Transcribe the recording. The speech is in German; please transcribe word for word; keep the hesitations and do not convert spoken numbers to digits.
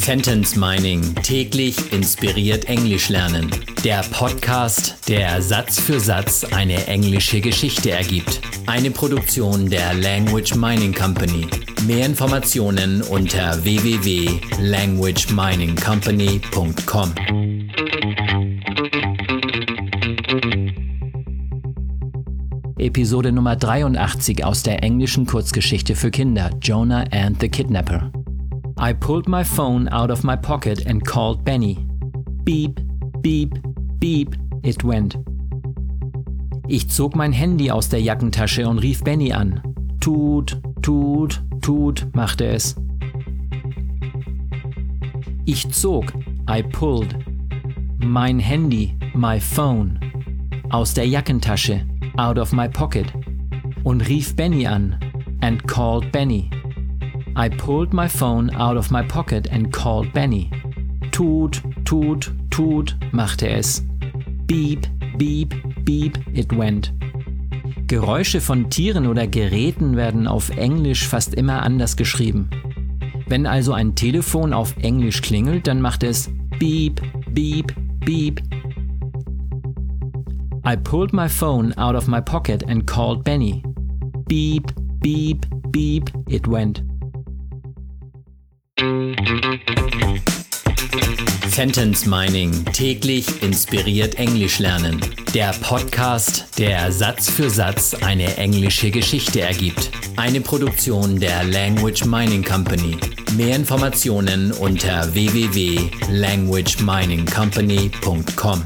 Sentence Mining – täglich inspiriert Englisch lernen. Der Podcast, der Satz für Satz eine englische Geschichte ergibt. Eine Produktion der Language Mining Company. Mehr Informationen unter w w w punkt language mining company punkt com. Episode Nummer dreiundachtzig aus der englischen Kurzgeschichte für Kinder, Jona and the Kidnapper. I pulled my phone out of my pocket and called Benny. Beep, beep, beep, it went. Ich zog mein Handy aus der Jackentasche und rief Benny an. Tut, tut, tut, machte es. Ich zog, I pulled, mein Handy, my phone, aus der Jackentasche, out of my pocket, und rief Benny an, and called Benny. I pulled my phone out of my pocket and called Benny. Tut, tut, tut, machte es. Beep, beep, beep, it went. Geräusche von Tieren oder Geräten werden auf Englisch fast immer anders geschrieben. Wenn also ein Telefon auf Englisch klingelt, dann macht es beep, beep, beep. I pulled my phone out of my pocket and called Benny. Beep, beep, beep, it went. Sentence Mining – täglich inspiriert Englisch lernen. Der Podcast, der Satz für Satz eine englische Geschichte ergibt. Eine Produktion der Language Mining Company. Mehr Informationen unter w w w punkt language mining company punkt com.